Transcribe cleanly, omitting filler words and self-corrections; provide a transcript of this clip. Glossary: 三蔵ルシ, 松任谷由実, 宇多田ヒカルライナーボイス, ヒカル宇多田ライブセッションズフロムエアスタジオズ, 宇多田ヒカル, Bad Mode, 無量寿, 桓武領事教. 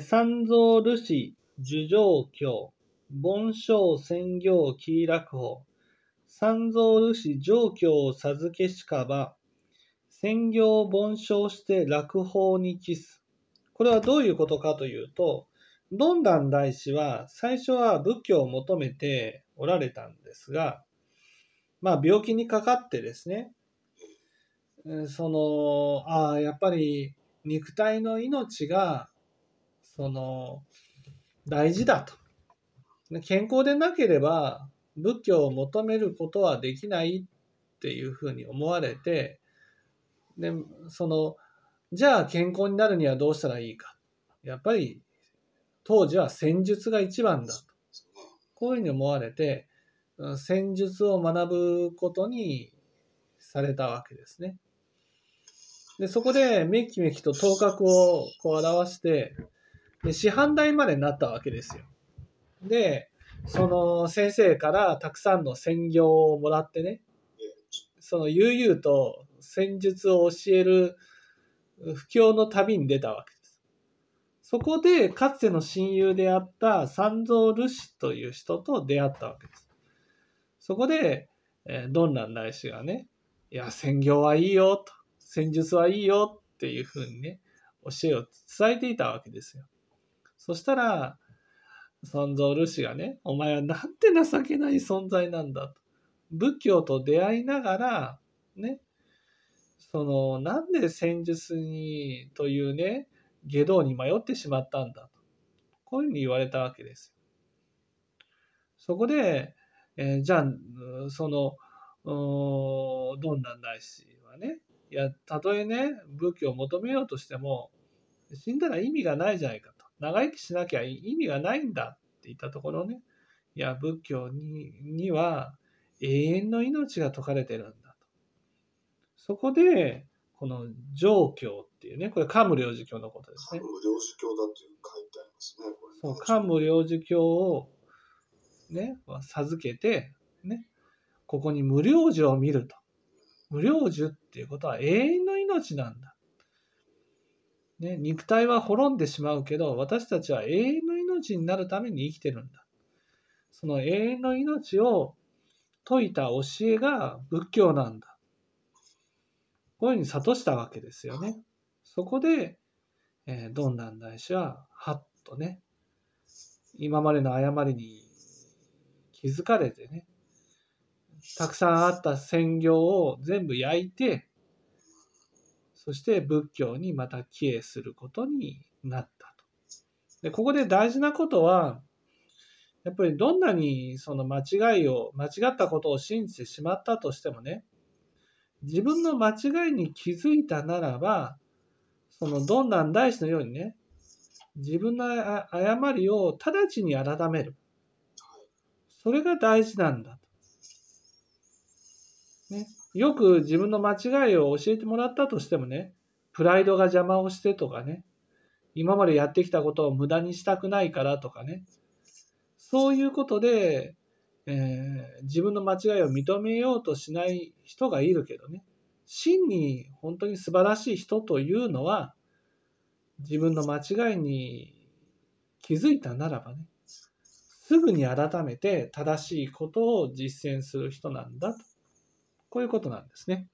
三蔵ルシ樹上教梵生専業喜楽法三蔵ルシ上教を授けしかば専業梵生して楽法に帰す。これはどういうことかというと、どんだん大師は最初は仏教を求めておられたんですが、病気にかかってですね、やっぱり肉体の命が大事だと。健康でなければ仏教を求めることはできないっていうふうに思われて、でじゃあ健康になるにはどうしたらいいか。やっぱり当時は戦術が一番だと。こういうふうに思われて、戦術を学ぶことにされたわけですね。でそこでめきめきと頭角を表して、師範代までなったわけですよ。で、先生からたくさんの専業をもらってね、悠々と戦術を教える布教の旅に出たわけです。そこでかつての親友であった三蔵ルシという人と出会ったわけです。そこで、どんなん大師がね、いや、専業はいいよと。戦術はいいよっていうふうにね、教えを伝えていたわけですよ。そしたら、三蔵ルシがね、お前はなんて情けない存在なんだと。仏教と出会いながら、ね、なんで戦術にというね、下道に迷ってしまったんだと。こういうふうに言われたわけです。そこで、じゃあ、どんなん大師はね、いや、たとえね、仏教を求めようとしても、死んだら意味がないじゃないかと。長生きしなきゃ意味がないんだって言ったところね、いや、仏教には永遠の命が説かれてるんだと。そこで、この上教っていうね、これ、桓武領事教のことですね。桓武領事教だって書いてありますね、これ。そう、桓武領事教を、ね、授けて、ね、ここに無量寿を見ると。無量寿っていうことは永遠の命なんだ、ね、肉体は滅んでしまうけど私たちは永遠の命になるために生きてるんだ。その永遠の命を説いた教えが仏教なんだ。こういうふうに悟したわけですよね。そこで、どんなん大師ははっとね、今までの誤りに気づかれてね、たくさんあった専業を全部焼いて、そして仏教にまた帰依することになったと。でここで大事なことは、やっぱりどんなに間違ったことを信じてしまったとしてもね、自分の間違いに気づいたならば、どんなん大師のようにね、自分の誤りを直ちに改める。それが大事なんだと。ね、よく自分の間違いを教えてもらったとしてもね、プライドが邪魔をしてとかね、今までやってきたことを無駄にしたくないからとかね、そういうことで、自分の間違いを認めようとしない人がいるけどね、真に本当に素晴らしい人というのは、自分の間違いに気づいたならばね、すぐに改めて正しいことを実践する人なんだと。こういうことなんですね。